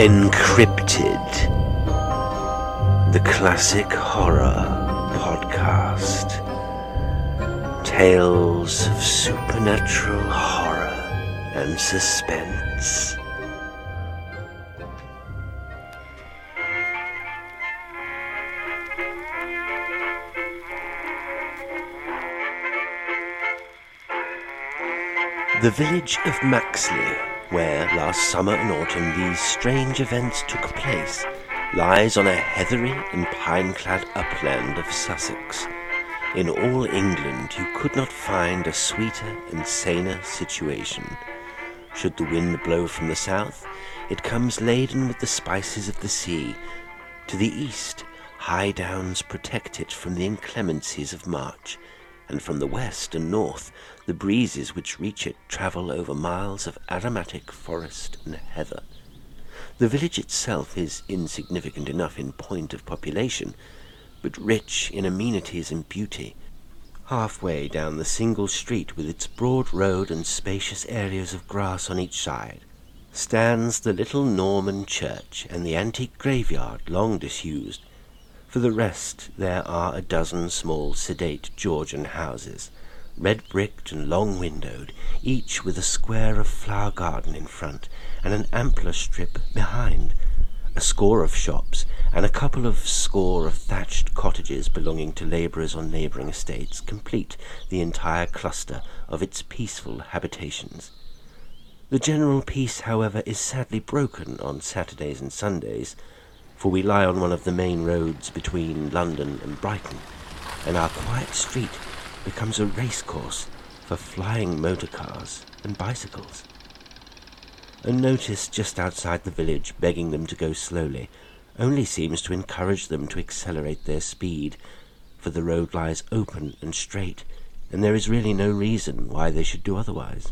Encrypted, the classic horror podcast. Tales of supernatural horror and suspense. The village of Maxley, where last summer and autumn these strange events took place, lies on a heathery and pine-clad upland of Sussex. In all England you could not find a sweeter and saner situation. Should the wind blow from the south, it comes laden with the spices of the sea. To the east, high downs protect it from the inclemencies of March, and from the west and north, the breezes which reach it travel over miles of aromatic forest and heather. The village itself is insignificant enough in point of population, but rich in amenities and beauty. Halfway down the single street, with its broad road and spacious areas of grass on each side, stands the little Norman church and the antique graveyard, long disused. For the rest, there are a dozen small, sedate Georgian houses, red-bricked and long-windowed, each with a square of flower garden in front, and an ampler strip behind, a score of shops, and a couple of score of thatched cottages belonging to labourers on neighbouring estates, complete the entire cluster of its peaceful habitations. The general peace, however, is sadly broken on Saturdays and Sundays, for we lie on one of the main roads between London and Brighton, and our quiet street becomes a racecourse for flying motor cars and bicycles. A notice just outside the village begging them to go slowly only seems to encourage them to accelerate their speed, for the road lies open and straight, and there is really no reason why they should do otherwise.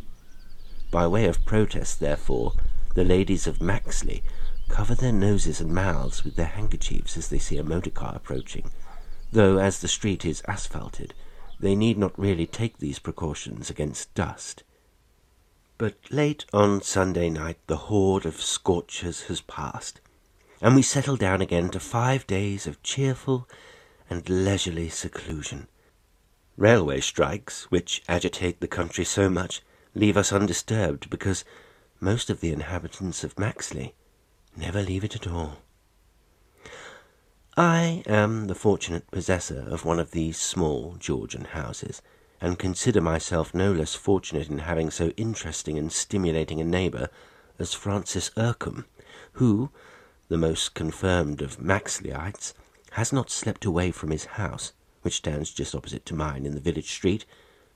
By way of protest, therefore, the ladies of Maxley cover their noses and mouths with their handkerchiefs as they see a motor car approaching, though as the street is asphalted, they need not really take these precautions against dust. But late on Sunday night the horde of scorchers has passed, and we settle down again to 5 days of cheerful and leisurely seclusion. Railway strikes, which agitate the country so much, leave us undisturbed, because most of the inhabitants of Maxley never leave it at all. I am the fortunate possessor of one of these small Georgian houses, and consider myself no less fortunate in having so interesting and stimulating a neighbour as Francis Urcombe, who, the most confirmed of Maxleyites, has not slept away from his house, which stands just opposite to mine in the village street,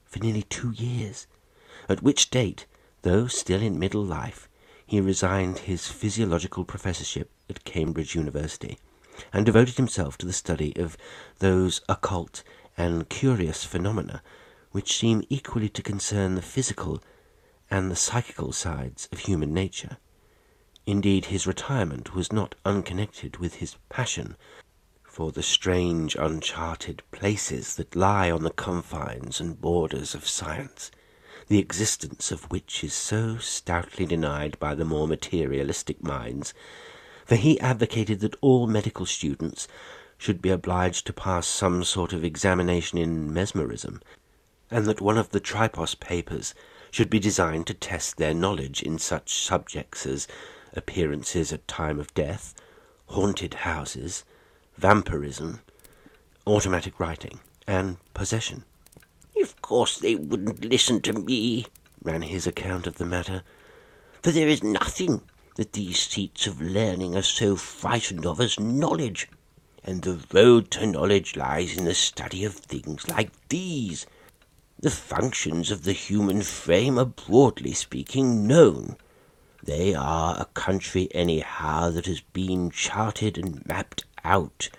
for nearly 2 years, at which date, though still in middle life, he resigned his physiological professorship at Cambridge University, and devoted himself to the study of those occult and curious phenomena which seem equally to concern the physical and the psychical sides of human nature. Indeed, his retirement was not unconnected with his passion for the strange, uncharted places that lie on the confines and borders of science, the existence of which is so stoutly denied by the more materialistic minds, for he advocated that all medical students should be obliged to pass some sort of examination in mesmerism, and that one of the Tripos papers should be designed to test their knowledge in such subjects as appearances at time of death, haunted houses, vampirism, automatic writing, and possession. "Of course they wouldn't listen to me," ran his account of the matter, "for there is nothing that these seats of learning are so frightened of as knowledge, and the road to knowledge lies in the study of things like these. The functions of the human frame are, broadly speaking, known. They are a country anyhow that has been charted and mapped out.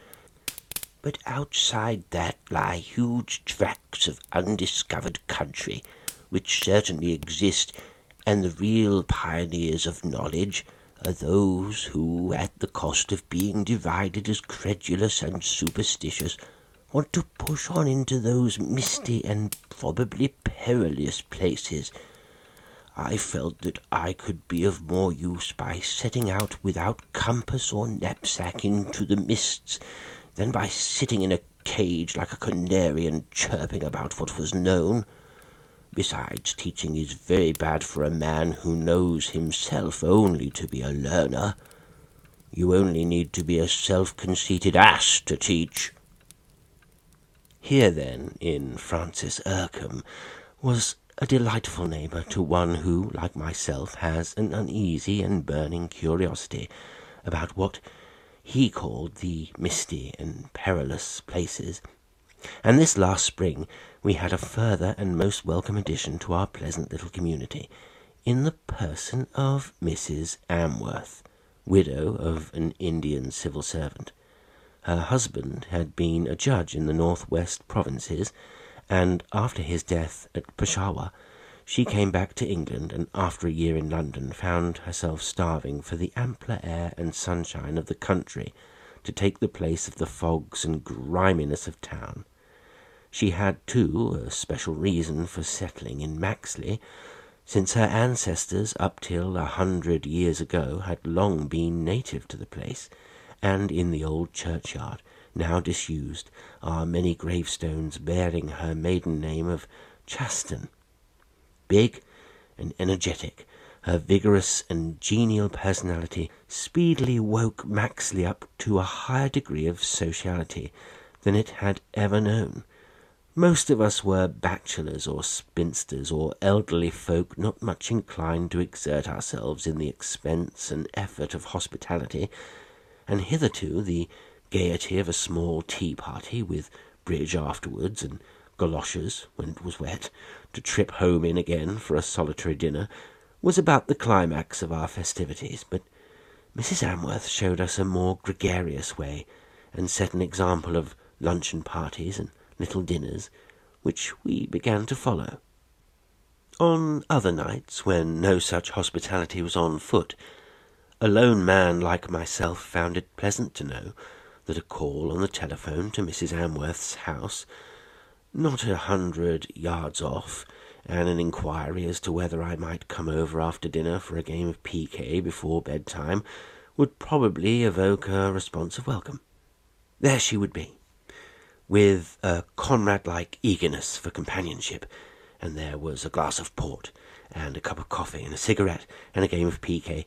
But outside that lie huge tracts of undiscovered country, which certainly exist, and the real pioneers of knowledge are those who, at the cost of being derided as credulous and superstitious, want to push on into those misty and probably perilous places. I felt that I could be of more use by setting out without compass or knapsack into the mists than by sitting in a cage like a canary and chirping about what was known. Besides, teaching is very bad for a man who knows himself only to be a learner. You only need to be a self-conceited ass to teach." Here, then, in Francis Urcombe, was a delightful neighbour to one who, like myself, has an uneasy and burning curiosity about what he called the misty and perilous places, and this last spring we had a further and most welcome addition to our pleasant little community, in the person of Mrs. Amworth, widow of an Indian civil servant. Her husband had been a judge in the northwest provinces, and after his death at Peshawar, she came back to England, and after a year in London found herself starving for the ampler air and sunshine of the country to take the place of the fogs and griminess of town. She had, too, a special reason for settling in Maxley, since her ancestors up till 100 years ago had long been native to the place, and in the old churchyard, now disused, are many gravestones bearing her maiden name of Chaston. Big and energetic, her vigorous and genial personality speedily woke Maxley up to a higher degree of sociality than it had ever known. Most of us were bachelors or spinsters or elderly folk not much inclined to exert ourselves in the expense and effort of hospitality, and hitherto the gaiety of a small tea party, with bridge afterwards and goloshes when it was wet, to trip home in again for a solitary dinner, was about the climax of our festivities. But Mrs. Amworth showed us a more gregarious way, and set an example of luncheon parties and little dinners, which we began to follow. On other nights, when no such hospitality was on foot, a lone man like myself found it pleasant to know that a call on the telephone to Mrs. Amworth's house, not 100 yards off, and an inquiry as to whether I might come over after dinner for a game of piquet before bedtime, would probably evoke a response of welcome. There she would be, with a comrade-like eagerness for companionship, and there was a glass of port, and a cup of coffee, and a cigarette, and a game of piquet.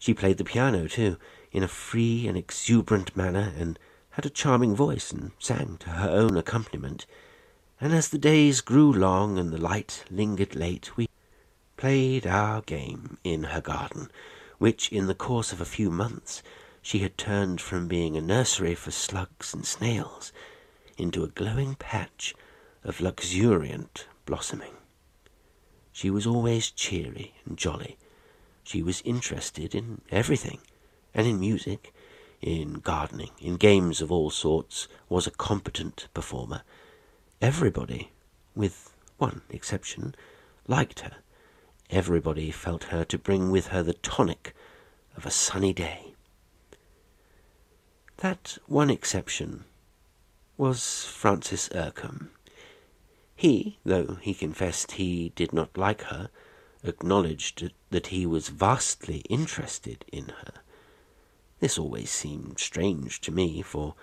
She played the piano, too, in a free and exuberant manner, and had a charming voice, and sang to her own accompaniment, and as the days grew long and the light lingered late, we played our game in her garden, which in the course of a few months she had turned from being a nursery for slugs and snails into a glowing patch of luxuriant blossoming. She was always cheery and jolly. She was interested in everything, and in music, in gardening, in games of all sorts, was a competent performer. Everybody, with one exception, liked her. Everybody felt her to bring with her the tonic of a sunny day. That one exception was Francis Urcombe. He, though he confessed he did not like her, acknowledged that he was vastly interested in her. This always seemed strange to me, for,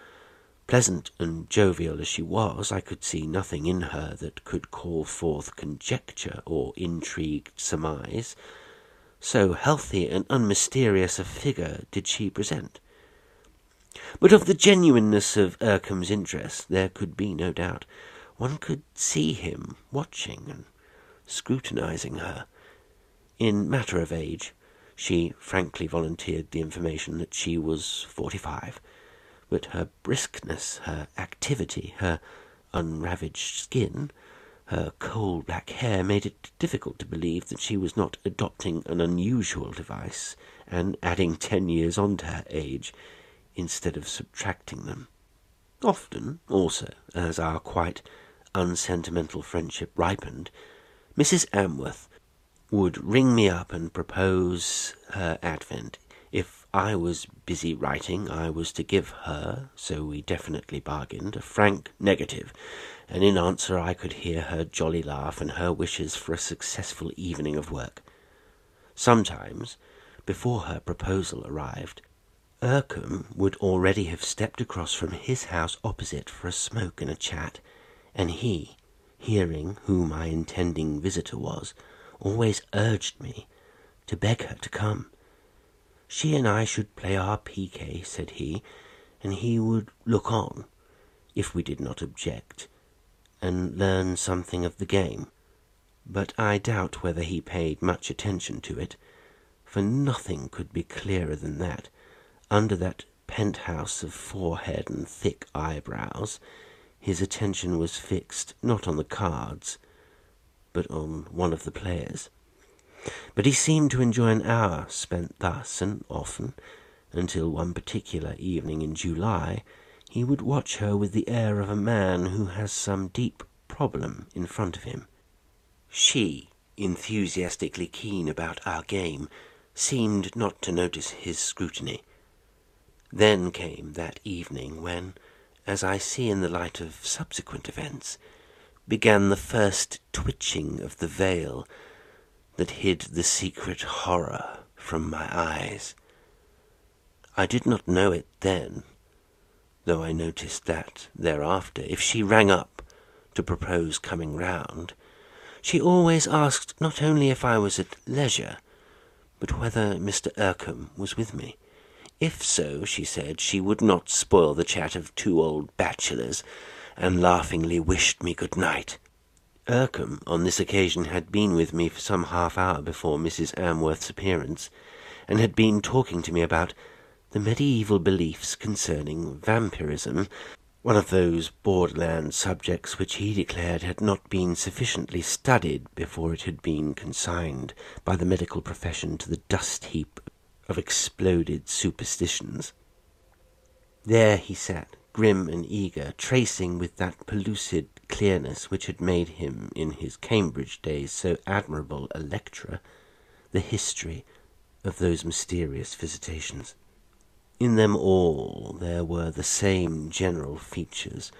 pleasant and jovial as she was, I could see nothing in her that could call forth conjecture or intrigued surmise. So healthy and unmysterious a figure did she present. But of the genuineness of Urcombe's interest there could be no doubt. One could see him watching and scrutinizing her. In matter of age, she frankly volunteered the information that she was 45, but her briskness, her activity, her unravaged skin, her coal black hair made it difficult to believe that she was not adopting an unusual device and adding 10 years on to her age instead of subtracting them. Often, also, as our quite unsentimental friendship ripened, Mrs. Amworth would ring me up and propose her advent. If I was busy writing, I was to give her, so we definitely bargained, a frank negative, and in answer I could hear her jolly laugh and her wishes for a successful evening of work. Sometimes, before her proposal arrived, Urcombe would already have stepped across from his house opposite for a smoke and a chat, and he, hearing who my intending visitor was, always urged me to beg her to come. She and I should play our piquet, said he, and he would look on, if we did not object, and learn something of the game. But I doubt whether he paid much attention to it, for nothing could be clearer than that, under that penthouse of forehead and thick eyebrows, his attention was fixed not on the cards, but on one of the players. But he seemed to enjoy an hour spent thus, and often, until one particular evening in July, he would watch her with the air of a man who has some deep problem in front of him. She, enthusiastically keen about our game, seemed not to notice his scrutiny. Then came that evening when, as I see in the light of subsequent events, began the first twitching of the veil that hid the secret horror from my eyes. I did not know it then, though I noticed that thereafter, if she rang up to propose coming round, she always asked not only if I was at leisure, but whether Mr. Urcombe was with me. If so, she said, she would not spoil the chat of two old bachelors, and laughingly wished me good night. Urcombe, on this occasion, had been with me for some half-hour before Mrs. Amworth's appearance, and had been talking to me about the medieval beliefs concerning vampirism, one of those borderland subjects which he declared had not been sufficiently studied before it had been consigned by the medical profession to the dust-heap of exploded superstitions. There he sat, grim and eager, tracing with that pellucid clearness which had made him, in his Cambridge days, so admirable a lecturer, the history of those mysterious visitations. In them all there were the same general features.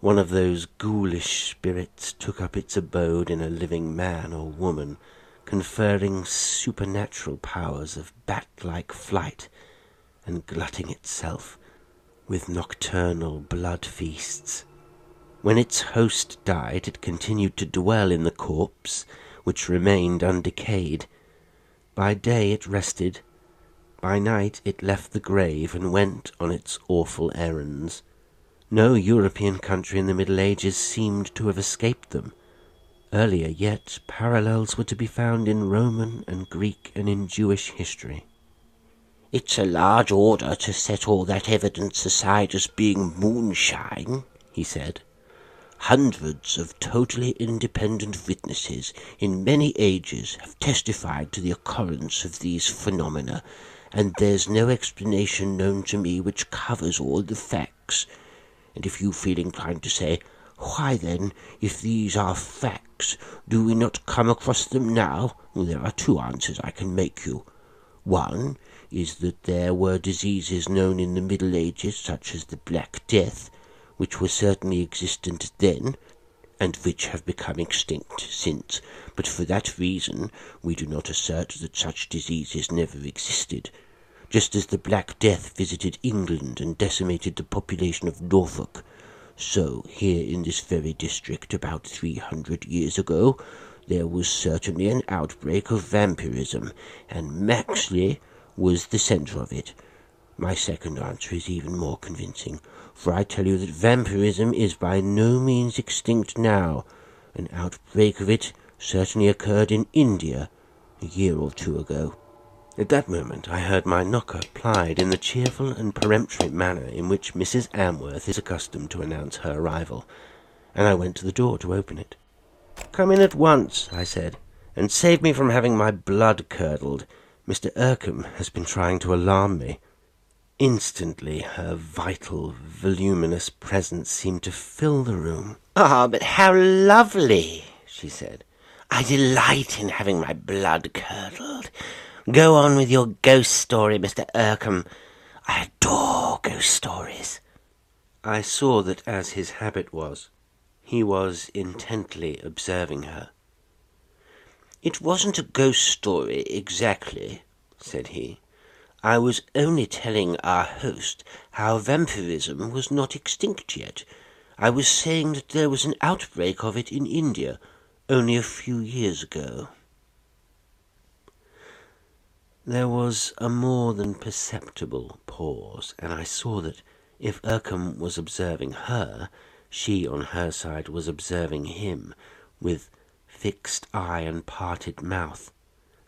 One of those ghoulish spirits took up its abode in a living man or woman, conferring supernatural powers of bat-like flight, and glutting itself with nocturnal blood feasts. When its host died, it continued to dwell in the corpse, which remained undecayed. By day it rested, by night it left the grave and went on its awful errands. No European country in the Middle Ages seemed to have escaped them. Earlier yet, parallels were to be found in Roman and Greek and in Jewish history. "It's a large order to set all that evidence aside as being moonshine," he said. "Hundreds of totally independent witnesses in many ages have testified to the occurrence of these phenomena, and there's no explanation known to me which covers all the facts. And if you feel inclined to say, 'Why then, if these are facts, do we not come across them now?' there are two answers I can make you. One is that there were diseases known in the Middle Ages, such as the Black Death, which were certainly existent then, and which have become extinct since, but for that reason we do not assert that such diseases never existed. Just as the Black Death visited England and decimated the population of Norfolk, so here in this very district about 300 years ago there was certainly an outbreak of vampirism, and Maxley was the centre of it. My second answer is even more convincing, for I tell you that vampirism is by no means extinct now. An outbreak of it certainly occurred in India a year or two ago." At that moment I heard my knocker plied in the cheerful and peremptory manner in which Mrs. Amworth is accustomed to announce her arrival, and I went to the door to open it. "Come in at once," I said, "and save me from having my blood curdled. Mr. Urcombe has been trying to alarm me." Instantly her vital, voluminous presence seemed to fill the room. "Ah, but how lovely!" she said. "I delight in having my blood curdled. Go on with your ghost story, Mr. Urcombe. I adore ghost stories." I saw that, as his habit was, he was intently observing her. "It wasn't a ghost story exactly," said he. "I was only telling our host how vampirism was not extinct yet. I was saying that there was an outbreak of it in India only a few years ago." There was a more than perceptible pause, and I saw that if Urcombe was observing her, she on her side was observing him with fixed eye and parted mouth.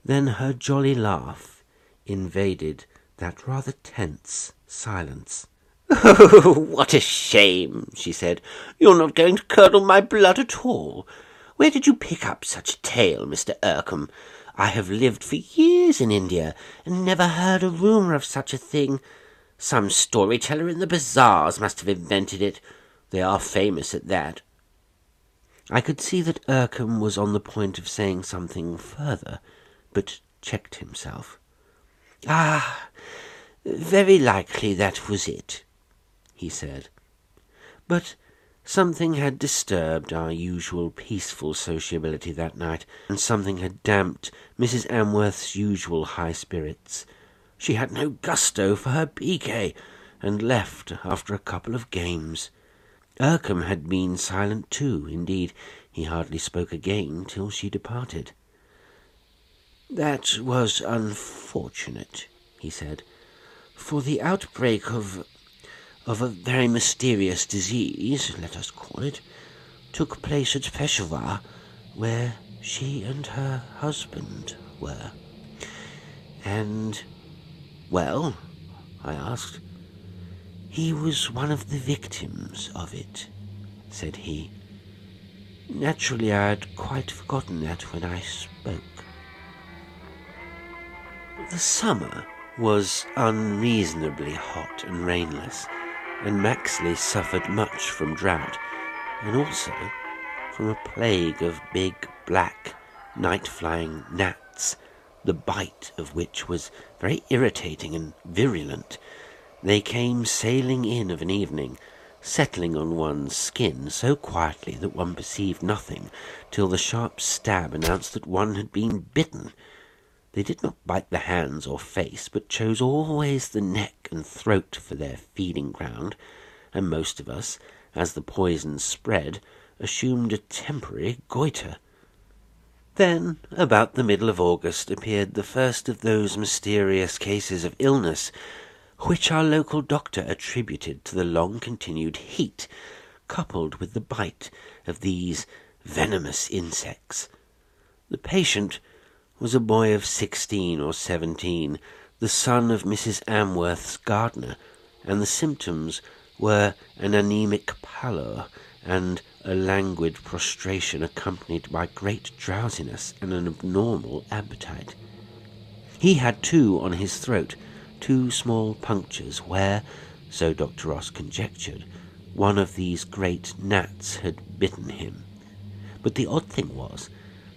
Then her jolly laugh invaded that rather tense silence. "Oh, what a shame," she said. "You're not going to curdle my blood at all. Where did you pick up such a tale, Mr. Urcombe? I have lived for years in India and never heard a rumour of such a thing. Some storyteller in the bazaars must have invented it. They are famous at that." I could see that Urcombe was on the point of saying something further, but checked himself. "Ah, very likely that was it," he said. But something had disturbed our usual peaceful sociability that night, and something had damped Mrs. Amworth's usual high spirits. She had no gusto for her piquet, and left after a couple of games. Urcombe had been silent too. Indeed, he hardly spoke again till she departed. "That was unfortunate," he said, "for the outbreak of a very mysterious disease, let us call it, took place at Peshawar, where she and her husband were." "And, well?" I asked. "He was one of the victims of it," said he. "Naturally, I had quite forgotten that when I spoke." The summer was unreasonably hot and rainless, and Maxley suffered much from drought, and also from a plague of big, black, night-flying gnats, the bite of which was very irritating and virulent. They came sailing in of an evening, settling on one's skin so quietly that one perceived nothing, till the sharp stab announced that one had been bitten. They did not bite the hands or face, but chose always the neck and throat for their feeding ground, and most of us, as the poison spread, assumed a temporary goitre. Then, about the middle of August, appeared the first of those mysterious cases of illness which our local doctor attributed to the long-continued heat, coupled with the bite of these venomous insects. The patient was a boy of 16 or 17, the son of Mrs. Amworth's gardener, and the symptoms were an anemic pallor and a languid prostration accompanied by great drowsiness and an abnormal appetite. He had, too, on his throat, two small punctures where, so Dr. Ross conjectured, one of these great gnats had bitten him. But the odd thing was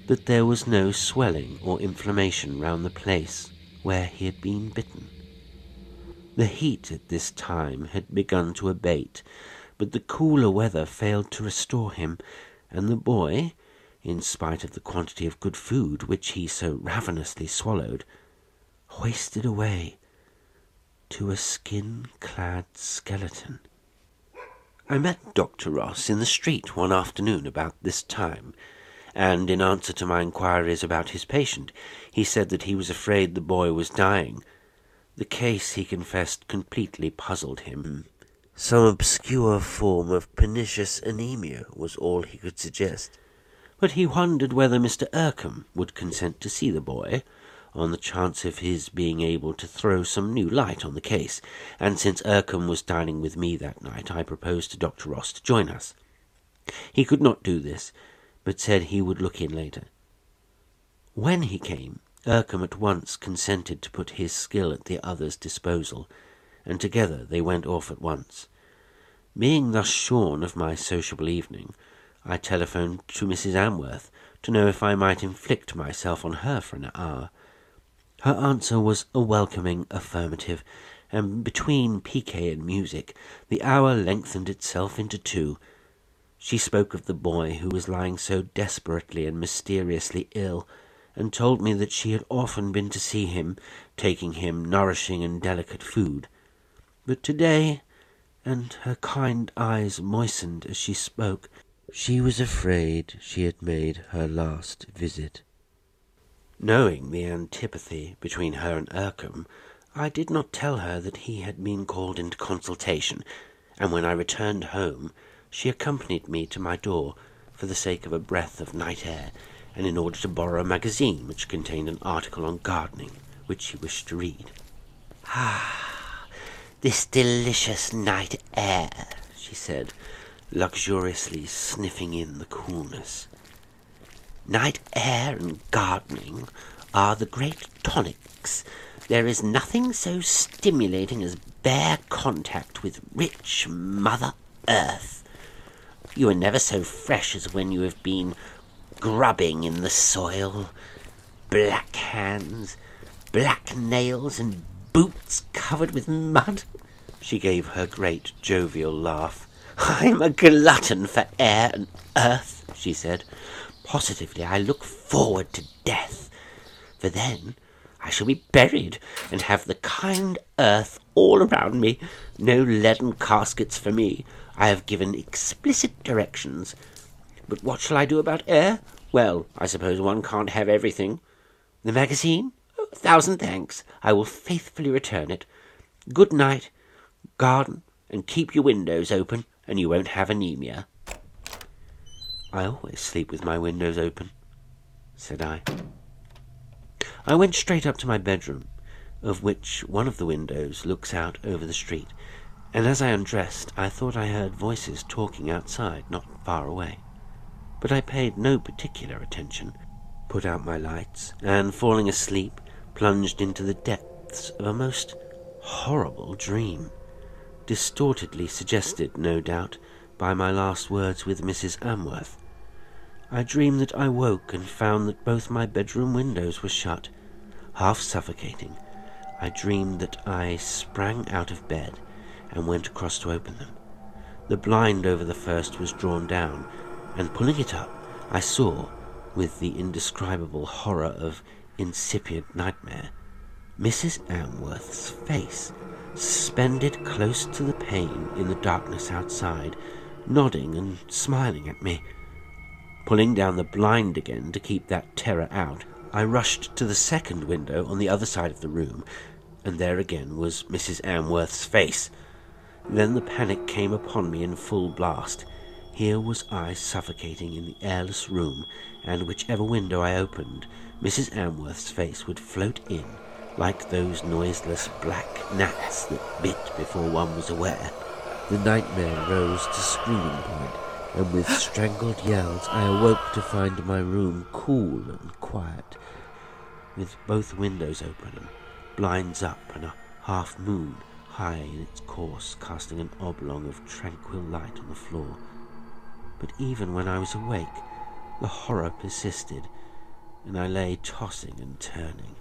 that there was no swelling or inflammation round the place where he had been bitten. The heat at this time had begun to abate, but the cooler weather failed to restore him, and the boy, in spite of the quantity of good food which he so ravenously swallowed, hoisted away to a skin-clad skeleton. I met Dr. Ross in the street one afternoon about this time, and in answer to my inquiries about his patient, he said that he was afraid the boy was dying. The case, he confessed, completely puzzled him. Some obscure form of pernicious anemia was all he could suggest, but he wondered whether Mr. Urcombe would consent to see the boy, on the chance of his being able to throw some new light on the case, and since Urcombe was dining with me that night, I proposed to Dr. Ross to join us. He could not do this, but said he would look in later. When he came, Urcombe at once consented to put his skill at the other's disposal, and together they went off at once. Being thus shorn of my sociable evening, I telephoned to Mrs. Amworth to know if I might inflict myself on her for an hour. Her answer was a welcoming affirmative, and between piquet and music the hour lengthened itself into 2. She spoke of the boy who was lying so desperately and mysteriously ill, and told me that she had often been to see him, taking him nourishing and delicate food. But today, and her kind eyes moistened as she spoke, she was afraid she had made her last visit. Knowing the antipathy between her and Urcombe, I did not tell her that he had been called into consultation, and when I returned home, she accompanied me to my door for the sake of a breath of night air, and in order to borrow a magazine which contained an article on gardening, which she wished to read. "Ah, this delicious night air," she said, luxuriously sniffing in the coolness. "Night air and gardening are the great tonics. There is nothing so stimulating as bare contact with rich Mother Earth. You are never so fresh as when you have been grubbing in the soil. Black hands, black nails, and boots covered with mud." She gave her great jovial laugh. "I'm a glutton for air and earth," she said. "Positively, I look forward to death, for then I shall be buried and have the kind earth all around me. No leaden caskets for me. I have given explicit directions. But what shall I do about air? Well, I suppose one can't have everything. The magazine? Oh, 1,000 thanks. I will faithfully return it. Good night, garden, and keep your windows open, and you won't have anemia." "I always sleep with my windows open," said I. I went straight up to my bedroom, of which one of the windows looks out over the street, and as I undressed I thought I heard voices talking outside, not far away. But I paid no particular attention, put out my lights, and falling asleep, plunged into the depths of a most horrible dream, distortedly suggested, no doubt, by my last words with Mrs. Amworth. I dreamed that I woke and found that both my bedroom windows were shut. Half suffocating, I dreamed that I sprang out of bed and went across to open them. The blind over the first was drawn down, and pulling it up, I saw, with the indescribable horror of incipient nightmare, Mrs. Amworth's face, suspended close to the pane in the darkness outside, nodding and smiling at me. Pulling down the blind again to keep that terror out, I rushed to the second window on the other side of the room, and there again was Mrs. Amworth's face. Then the panic came upon me in full blast. Here was I suffocating in the airless room, and whichever window I opened, Mrs. Amworth's face would float in, like those noiseless black gnats that bit before one was aware. The nightmare rose to screaming point, and with strangled yells I awoke to find my room cool and quiet, with both windows open and blinds up, and a half-moon high in its course, casting an oblong of tranquil light on the floor. But even when I was awake, the horror persisted, and I lay tossing and turning.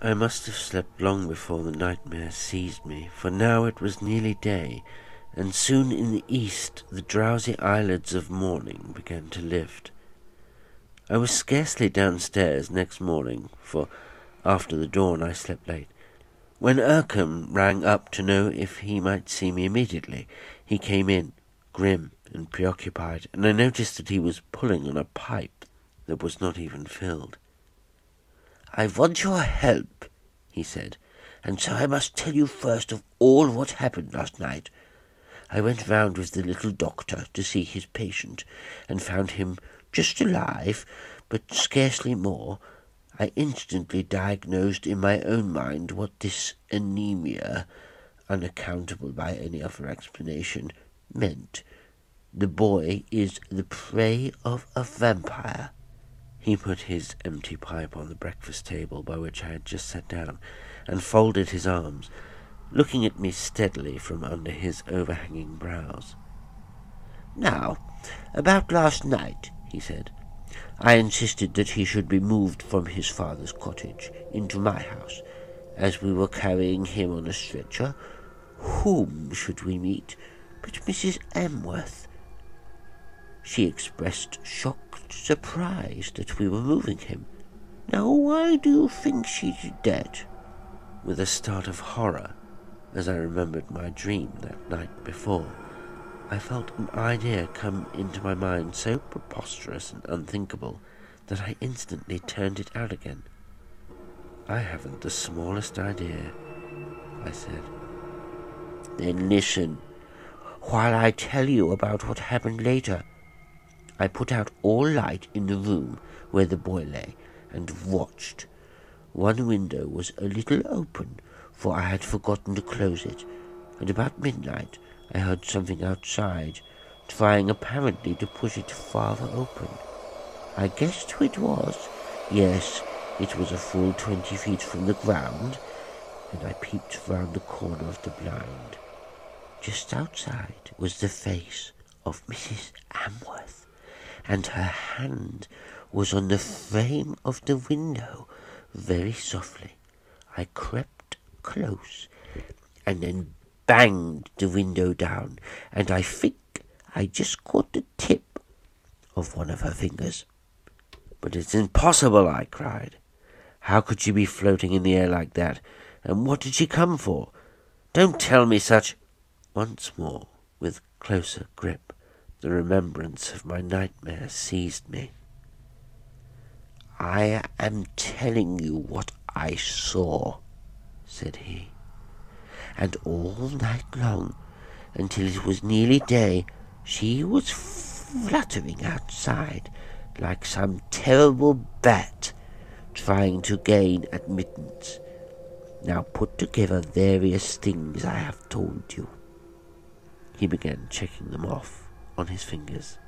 I must have slept long before the nightmare seized me, for now it was nearly day, and soon in the east the drowsy eyelids of morning began to lift. I was scarcely downstairs next morning, for after the dawn I slept late, when Urcombe rang up to know if he might see me immediately. He came in, grim and preoccupied, and I noticed that he was pulling on a pipe that was not even filled. "I want your help," he said, "and so I must tell you first of all what happened last night. I went round with the little doctor to see his patient, and found him just alive, but scarcely more. I instantly diagnosed in my own mind what this anemia, unaccountable by any other explanation, meant. The boy is the prey of a vampire." He put his empty pipe on the breakfast table by which I had just sat down, and folded his arms, looking at me steadily from under his overhanging brows. "Now, about last night," he said. "I insisted that he should be moved from his father's cottage into my house. As we were carrying him on a stretcher, whom should we meet but Mrs. Amworth? She expressed shocked surprise that we were moving him. Now, why do you think she's dead?" With a start of horror, as I remembered my dream that night before, I felt an idea come into my mind so preposterous and unthinkable that I instantly turned it out again. "I haven't the smallest idea," I said. "Then listen, while I tell you about what happened later. I put out all light in the room where the boy lay, and watched. One window was a little open, for I had forgotten to close it, and about midnight I heard something outside, trying apparently to push it farther open. I guessed who it was. Yes, it was a full 20 feet from the ground, and I peeped round the corner of the blind. Just outside was the face of Mrs. Amworth, and her hand was on the frame of the window. Very softly, I crept close, and then banged the window down, and I think I just caught the tip of one of her fingers. 'But it's impossible,' I cried. 'How could she be floating in the air like that? And what did she come for? Don't tell me such—' Once more, with closer grip, the remembrance of my nightmare seized me. "'I am telling you what I saw,' said he. And all night long, until it was nearly day, she was fluttering outside like some terrible bat, trying to gain admittance. Now put together various things I have told you." He began checking them off on his fingers.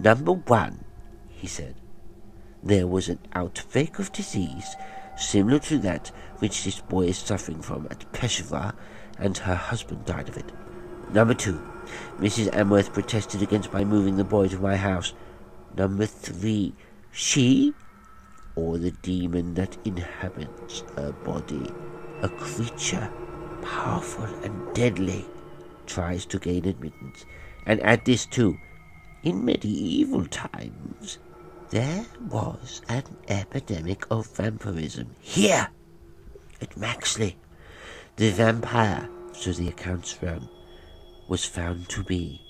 "'Number 1,' he said. There was an outbreak of disease similar to that which this boy is suffering from at Peshawar, and her husband died of it. "'Number 2, Mrs. Amworth protested against my moving the boy to my house. "'Number 3, she, or the demon that inhabits her body, a creature powerful and deadly, tries to gain admittance. And at this too, in medieval times, there was an epidemic of vampirism here, at Maxley. The vampire, so the accounts run, was found to be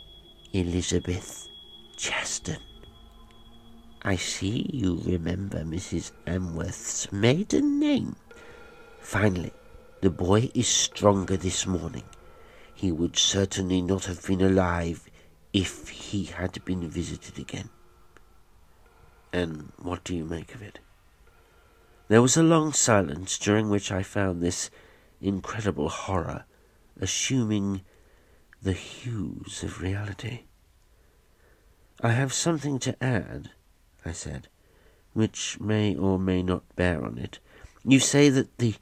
Elizabeth Chaston. I see you remember Mrs. Amworth's maiden name. Finally, the boy is stronger this morning. He would certainly not have been alive if he had been visited again." "And what do you make of it?" There was a long silence, during which I found this incredible horror assuming the hues of reality. "I have something to add," I said, "which may or may not bear on it. You say that the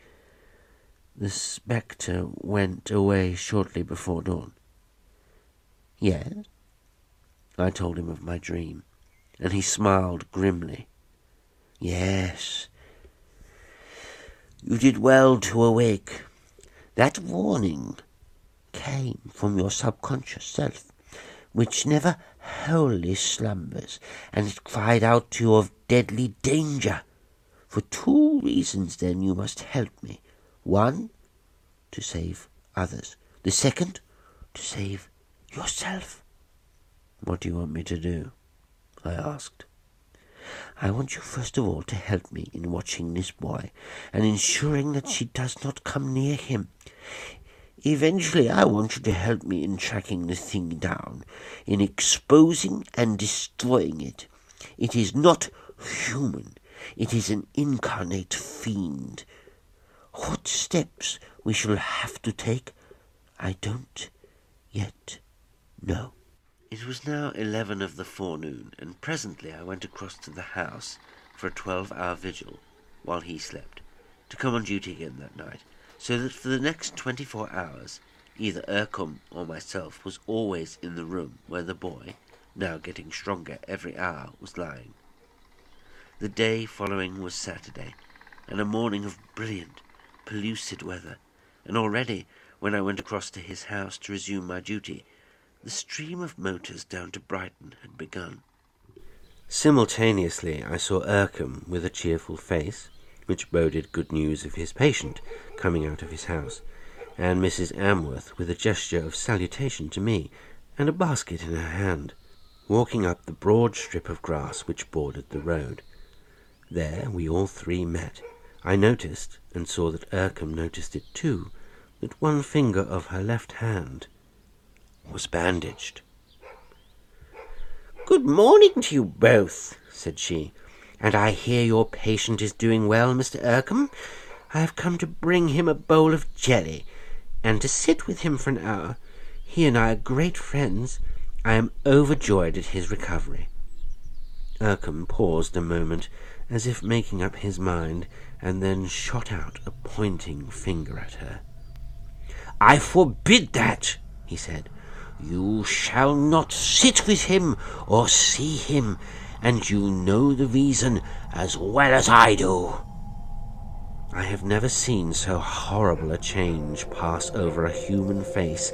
spectre went away shortly before dawn." "Yes." I told him of my dream, and he smiled grimly. "Yes, you did well to awake. That warning came from your subconscious self, which never wholly slumbers, and it cried out to you of deadly danger. For 2 reasons, then, you must help me. 1, to save others. The 2nd, to save yourself." "What do you want me to do?" I asked. "I want you first of all to help me in watching this boy, and ensuring that she does not come near him. Eventually I want you to help me in tracking the thing down, in exposing and destroying it. It is not human. It is an incarnate fiend. What steps we shall have to take, I don't yet know." It was now 11 of the forenoon, and presently I went across to the house for a 12-hour vigil, while he slept, to come on duty again that night, so that for the next 24 hours, either Urcombe or myself was always in the room where the boy, now getting stronger every hour, was lying. The day following was Saturday, and a morning of brilliant, pellucid weather, and already, when I went across to his house to resume my duty, the stream of motors down to Brighton had begun. Simultaneously I saw Urcombe with a cheerful face, which boded good news of his patient coming out of his house, and Mrs. Amworth with a gesture of salutation to me, and a basket in her hand, walking up the broad strip of grass which bordered the road. There we all three met. I noticed, and saw that Urcombe noticed it too, that one finger of her left hand was bandaged. "Good morning to you both," said she, "and I hear your patient is doing well, Mr. Urcombe. I have come to bring him a bowl of jelly, and to sit with him for an hour. He and I are great friends. I am overjoyed at his recovery." Urcombe paused a moment, as if making up his mind, and then shot out a pointing finger at her. "I forbid that," he said. "You shall not sit with him or see him, and you know the reason as well as I do." I have never seen so horrible a change pass over a human face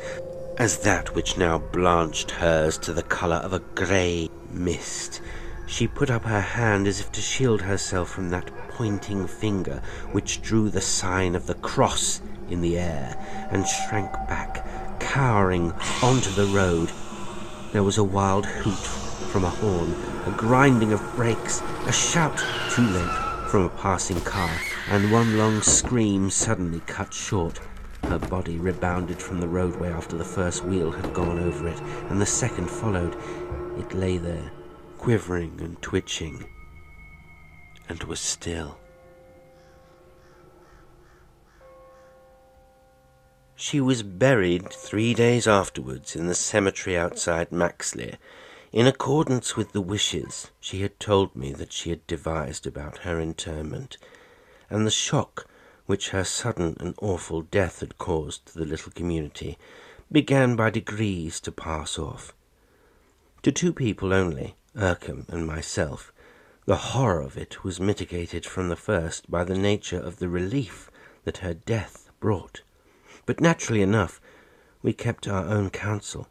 as that which now blanched hers to the colour of a grey mist. She put up her hand as if to shield herself from that pointing finger which drew the sign of the cross in the air, and shrank back, cowering, onto the road. There was a wild hoot from a horn, a grinding of brakes, a shout too late from a passing car, and one long scream suddenly cut short. Her body rebounded from the roadway after the first wheel had gone over it, and the second followed. It lay there, quivering and twitching, and was still. She was buried 3 days afterwards in the cemetery outside Maxley, in accordance with the wishes she had told me that she had devised about her interment, and the shock which her sudden and awful death had caused to the little community began by degrees to pass off. To 2 people only, Urcombe and myself, the horror of it was mitigated from the first by the nature of the relief that her death brought, but naturally enough we kept our own counsel,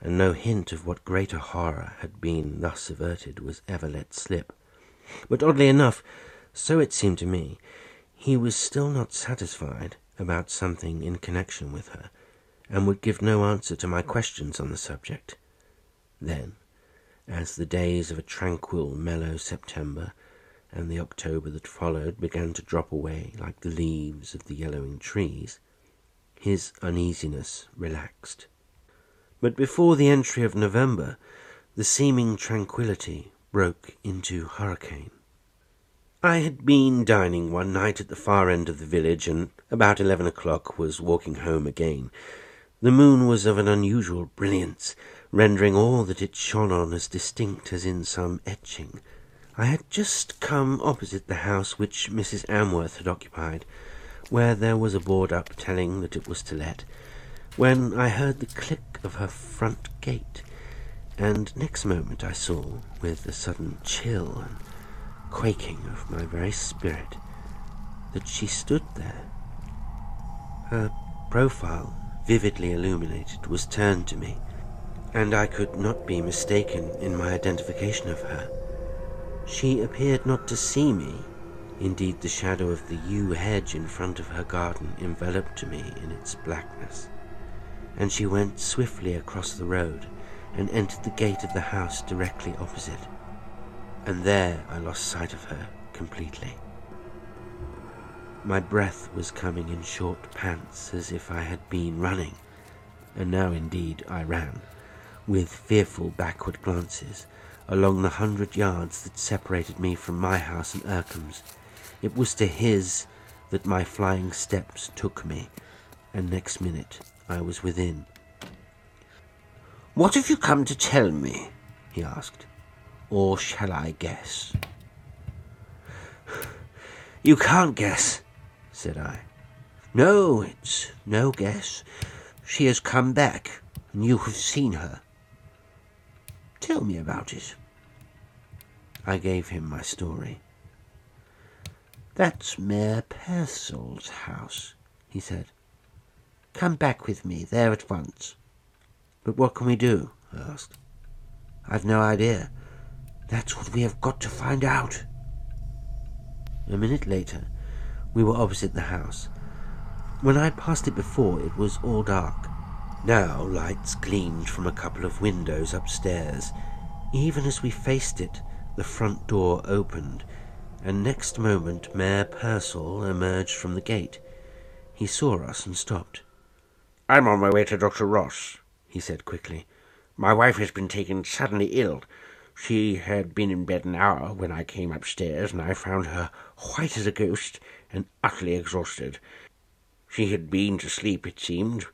and no hint of what greater horror had been thus averted was ever let slip. But oddly enough, so it seemed to me, he was still not satisfied about something in connection with her, and would give no answer to my questions on the subject. Then, as the days of a tranquil, mellow September, and the October that followed began to drop away like the leaves of the yellowing trees, his uneasiness relaxed. But before the entry of November, the seeming tranquillity broke into hurricane. I had been dining one night at the far end of the village, and about 11 o'clock was walking home again. The moon was of an unusual brilliance, rendering all that it shone on as distinct as in some etching. I had just come opposite the house which Mrs. Amworth had occupied, where there was a board up telling that it was to let, when I heard the click of her front gate, and next moment I saw, with a sudden chill and quaking of my very spirit, that she stood there. Her profile, vividly illuminated, was turned to me, and I could not be mistaken in my identification of her. She appeared not to see me. Indeed, the shadow of the yew hedge in front of her garden enveloped me in its blackness, and she went swiftly across the road and entered the gate of the house directly opposite. And there I lost sight of her completely. My breath was coming in short pants, as if I had been running, and now indeed I ran, with fearful backward glances, along the 100 yards that separated me from my house and Urcombe's. It was to his that my flying steps took me, and next minute I was within. "What have you come to tell me?" he asked. "Or shall I guess?" "You can't guess," said I. "No, it's no guess. She has come back, and you have seen her. Tell me about it." I gave him my story. "That's Mayor Purcell's house," he said. "Come back with me there at once." "But what can we do?" I asked. "I've no idea. That's what we have got to find out." A minute later, we were opposite the house. When I had passed it before, it was all dark. Now lights gleamed from a couple of windows upstairs. Even as we faced it, the front door opened, and next moment Mayor Purcell emerged from the gate. He saw us and stopped. "I'm on my way to Dr. Ross," he said quickly. "My wife has been taken suddenly ill. She had been in bed an hour when I came upstairs, and I found her white as a ghost and utterly exhausted. She had been to sleep, it seemed,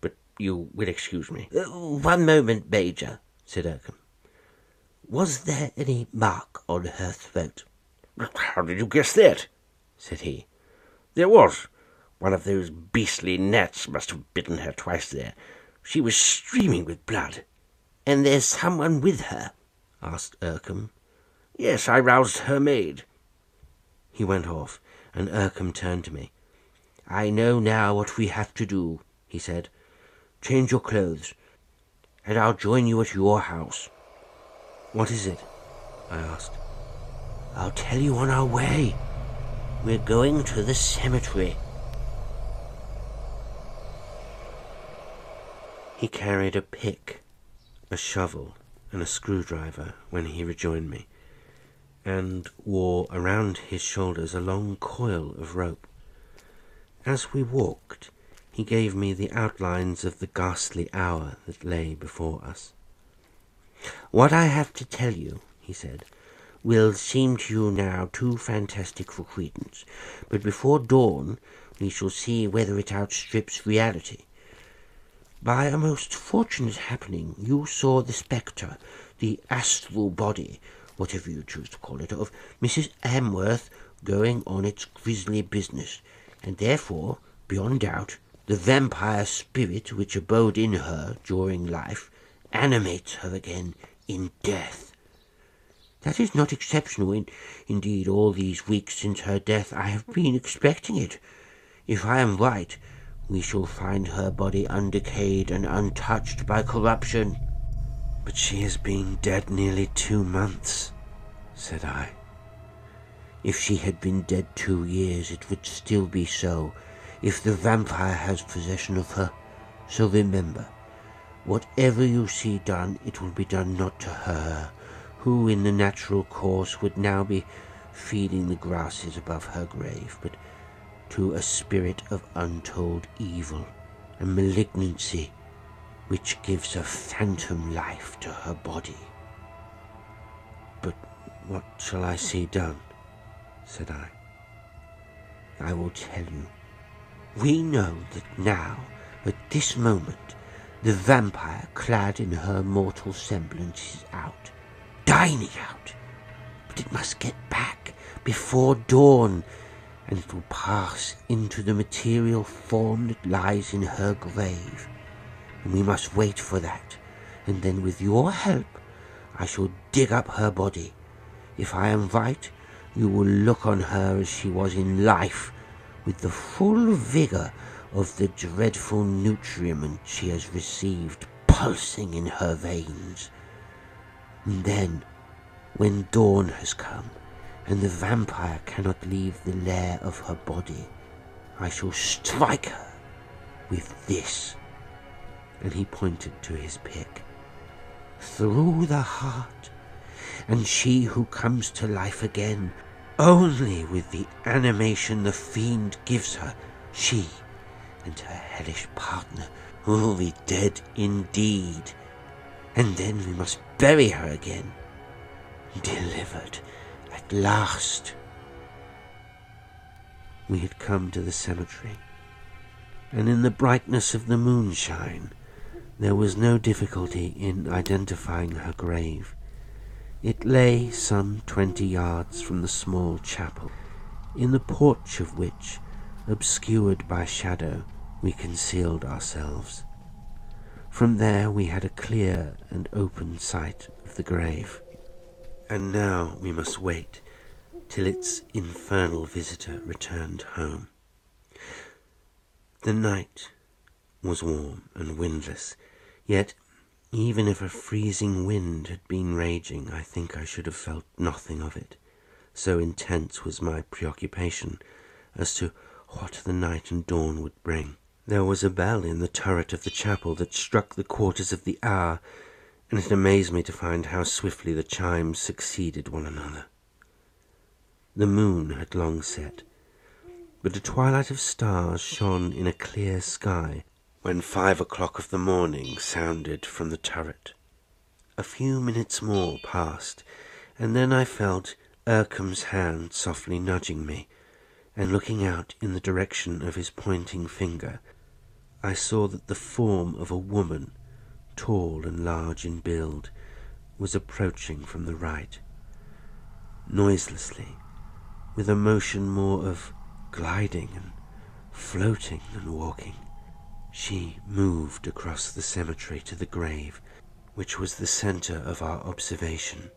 but you will excuse me." "One moment, Major," said Urcombe. "Was there any mark on her throat?" "How did you guess that?" said he. "There was. One of those beastly gnats must have bitten her twice there. She was streaming with blood." "And there's someone with her?" asked Urcombe. "Yes, I roused her maid." He went off, and Urcombe turned to me. "I know now what we have to do," he said. "Change your clothes, and I'll join you at your house." "What is it?" I asked. "I'll tell you on our way. We're going to the cemetery." He carried a pick, a shovel, and a screwdriver when he rejoined me, and wore around his shoulders a long coil of rope. As we walked, he gave me the outlines of the ghastly hour that lay before us. "What I have to tell you," he said, "will seem to you now too fantastic for credence, but before dawn we shall see whether it outstrips reality. By a most fortunate happening, you saw the spectre, the astral body, whatever you choose to call it, of Mrs. Amworth going on its grisly business, and therefore, beyond doubt, the vampire spirit which abode in her during life animates her again in death. That is not exceptional. Indeed, all these weeks since her death I have been expecting it. If I am right, we shall find her body undecayed and untouched by corruption." "But she has been dead nearly 2 months," said I. "If she had been dead 2 years, it would still be so, if the vampire has possession of her. So remember, whatever you see done, it will be done not to her, who in the natural course would now be feeding the grasses above her grave, but to a spirit of untold evil and malignancy, which gives a phantom life to her body." "But what shall I see done?" said I. "I will tell you. We know that now, at this moment, the vampire, clad in her mortal semblance, is out, dining out. But it must get back before dawn, and it will pass into the material form that lies in her grave. And we must wait for that, and then with your help, I shall dig up her body. If I am right, you will look on her as she was in life, with the full vigour of the dreadful nutriment she has received pulsing in her veins. And then, when dawn has come, and the vampire cannot leave the lair of her body, I shall strike her with this," and he pointed to his pick, "through the heart, and she who comes to life again, only with the animation the fiend gives her, she and her hellish partner will be dead indeed, and then we must bury her again, delivered at last." We had come to the cemetery, and in the brightness of the moonshine there was no difficulty in identifying her grave. It lay some 20 yards from the small chapel, in the porch of which, obscured by shadow, we concealed ourselves. From there we had a clear and open sight of the grave, and now we must wait till its infernal visitor returned home. The night was warm and windless, yet Even if a freezing wind had been raging, I think I should have felt nothing of it, so intense was my preoccupation as to what the night and dawn would bring. There was a bell in the turret of the chapel that struck the quarters of the hour, and it amazed me to find how swiftly the chimes succeeded one another. The moon had long set, but a twilight of stars shone in a clear sky when 5 o'clock of the morning sounded from the turret. A few minutes more passed, and then I felt Urcombe's hand softly nudging me, and looking out in the direction of his pointing finger, I saw that the form of a woman, tall and large in build, was approaching from the right. Noiselessly, with a motion more of gliding and floating than walking, she moved across the cemetery to the grave, which was the centre of our observation.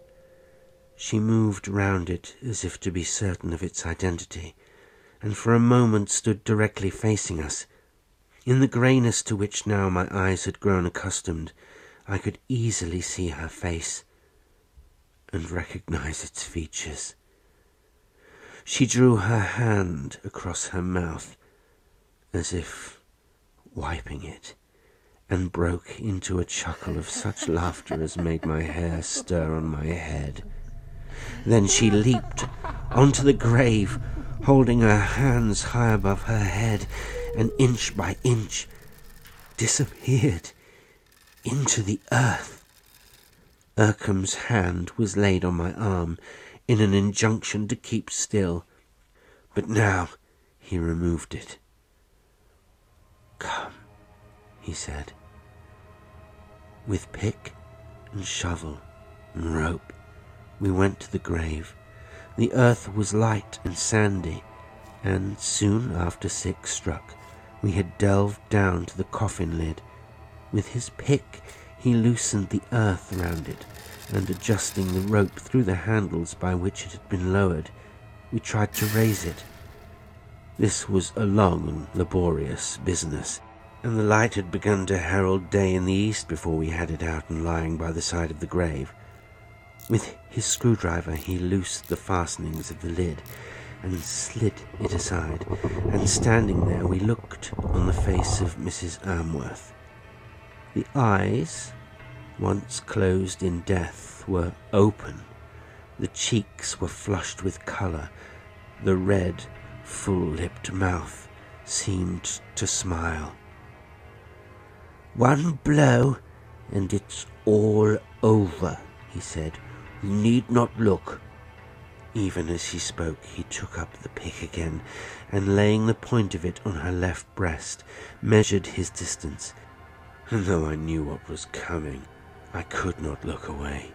She moved round it as if to be certain of its identity, and for a moment stood directly facing us. In the greyness to which now my eyes had grown accustomed, I could easily see her face and recognize its features. She drew her hand across her mouth, as if wiping it, and broke into a chuckle of such laughter as made my hair stir on my head. Then she leaped onto the grave, holding her hands high above her head, and inch by inch disappeared into the earth. Urcombe's hand was laid on my arm in an injunction to keep still, but now he removed it. "Come," he said. With pick and shovel and rope, we went to the grave. The earth was light and sandy, and soon after 6 struck, we had delved down to the coffin lid. With his pick, he loosened the earth round it, and adjusting the rope through the handles by which it had been lowered, we tried to raise it. This was a long and laborious business, and the light had begun to herald day in the east before we had it out and lying by the side of the grave. With his screwdriver, he loosed the fastenings of the lid, and slid it aside, and standing there we looked on the face of Mrs. Amworth. The eyes, once closed in death, were open, the cheeks were flushed with colour, the red, full-lipped mouth seemed to smile. "One blow, and it's all over," he said. "You need not look." Even as he spoke, he took up the pick again, and laying the point of it on her left breast, measured his distance, and though I knew what was coming, I could not look away.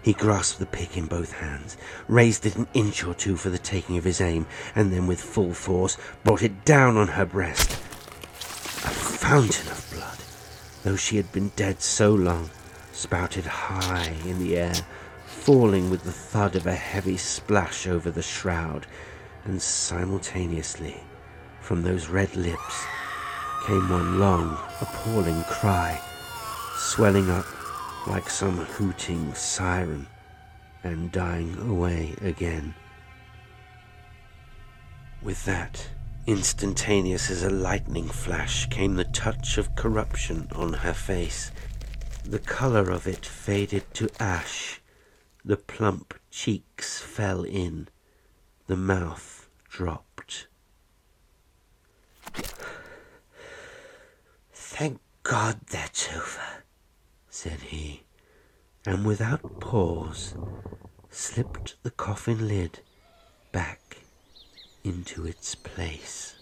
He grasped the pick in both hands, raised it an inch or two for the taking of his aim, and then with full force brought it down on her breast. A fountain of blood, though she had been dead so long, spouted high in the air, falling with the thud of a heavy splash over the shroud, and simultaneously, from those red lips, came one long, appalling cry, swelling up like some hooting siren, and dying away again. With that, instantaneous as a lightning flash, came the touch of corruption on her face. The colour of it faded to ash, the plump cheeks fell in, the mouth dropped. "Thank God that's over," said he, and without pause slipped the coffin lid back into its place.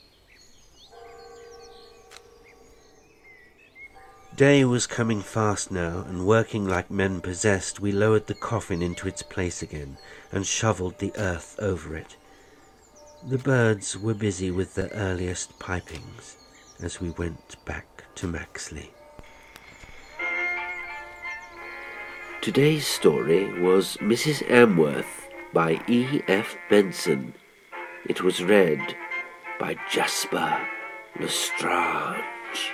Day was coming fast now, and working like men possessed, we lowered the coffin into its place again, and shovelled the earth over it. The birds were busy with their earliest pipings, as we went back to Maxley. Today's story was Mrs. Amworth by E. F. Benson. It was read by Jasper L'Estrange.